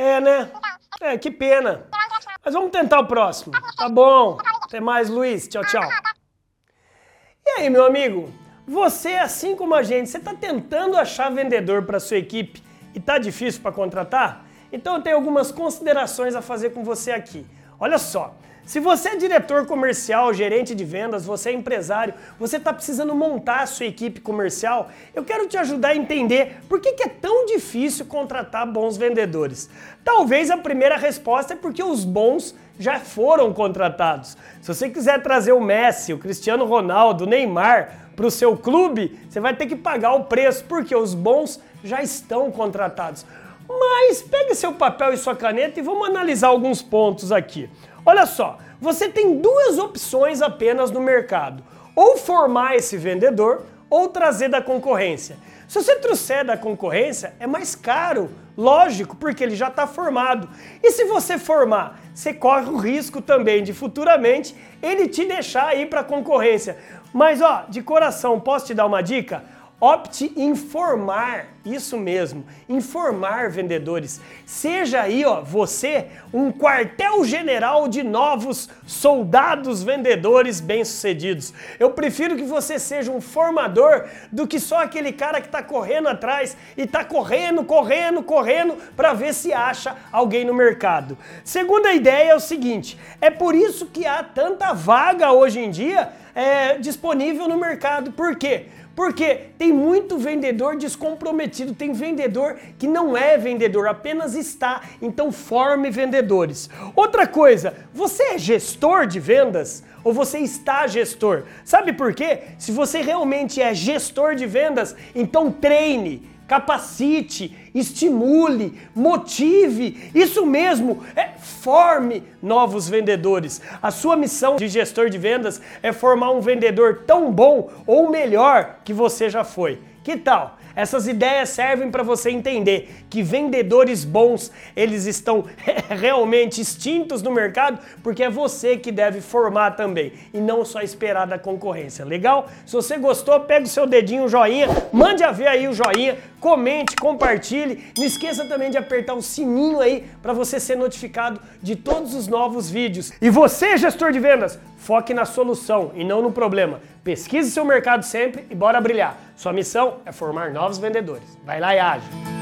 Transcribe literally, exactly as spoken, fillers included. É, né? É, que pena. Mas vamos tentar o próximo. Tá bom. Até mais, Luiz. Tchau, tchau. E aí, meu amigo? Você, assim como a gente, você está tentando achar vendedor para sua equipe e tá difícil para contratar? Então eu tenho algumas considerações a fazer com você aqui. Olha só, se você é diretor comercial, gerente de vendas, você é empresário, você está precisando montar a sua equipe comercial, eu quero te ajudar a entender por que que é tão difícil contratar bons vendedores. Talvez a primeira resposta é porque os bons já foram contratados. Se você quiser trazer o Messi, o Cristiano Ronaldo, o Neymar para o seu clube, você vai ter que pagar o preço, porque os bons já estão contratados. Mas pegue seu papel e sua caneta e vamos analisar alguns pontos aqui. Olha só, você tem duas opções apenas no mercado. Ou formar esse vendedor ou trazer da concorrência. Se você trouxer da concorrência, é mais caro, lógico, porque ele já está formado. E se você formar, você corre o risco também de futuramente ele te deixar ir para a concorrência. Mas ó, de coração, posso te dar uma dica? Opte em formar, isso mesmo, informar vendedores. Seja aí, ó, você, um quartel-general de novos soldados vendedores bem-sucedidos. Eu prefiro que você seja um formador do que só aquele cara que tá correndo atrás e tá correndo, correndo, correndo para ver se acha alguém no mercado. Segunda ideia é o seguinte, é por isso que há tanta vaga hoje em dia é, disponível no mercado. Por quê? Porque tem muito vendedor descomprometido, tem vendedor que não é vendedor, apenas está, então forme vendedores. Outra coisa, você é gestor de vendas ou você está gestor? Sabe por quê? Se você realmente é gestor de vendas, então treine, capacite, estimule, motive, isso mesmo, é, forme novos vendedores. A sua missão de gestor de vendas é formar um vendedor tão bom ou melhor que você já foi. Que tal? Essas ideias servem para você entender que vendedores bons, eles estão realmente extintos no mercado, porque é você que deve formar também, e não só esperar da concorrência, legal? Se você gostou, pega o seu dedinho, o joinha, mande a ver aí o joinha, comente, compartilhe, não esqueça também de apertar o sininho aí para você ser notificado de todos os novos vídeos. E você, gestor de vendas, foque na solução e não no problema. Pesquise seu mercado sempre e bora brilhar. Sua missão é formar novos vendedores. Vai lá e age!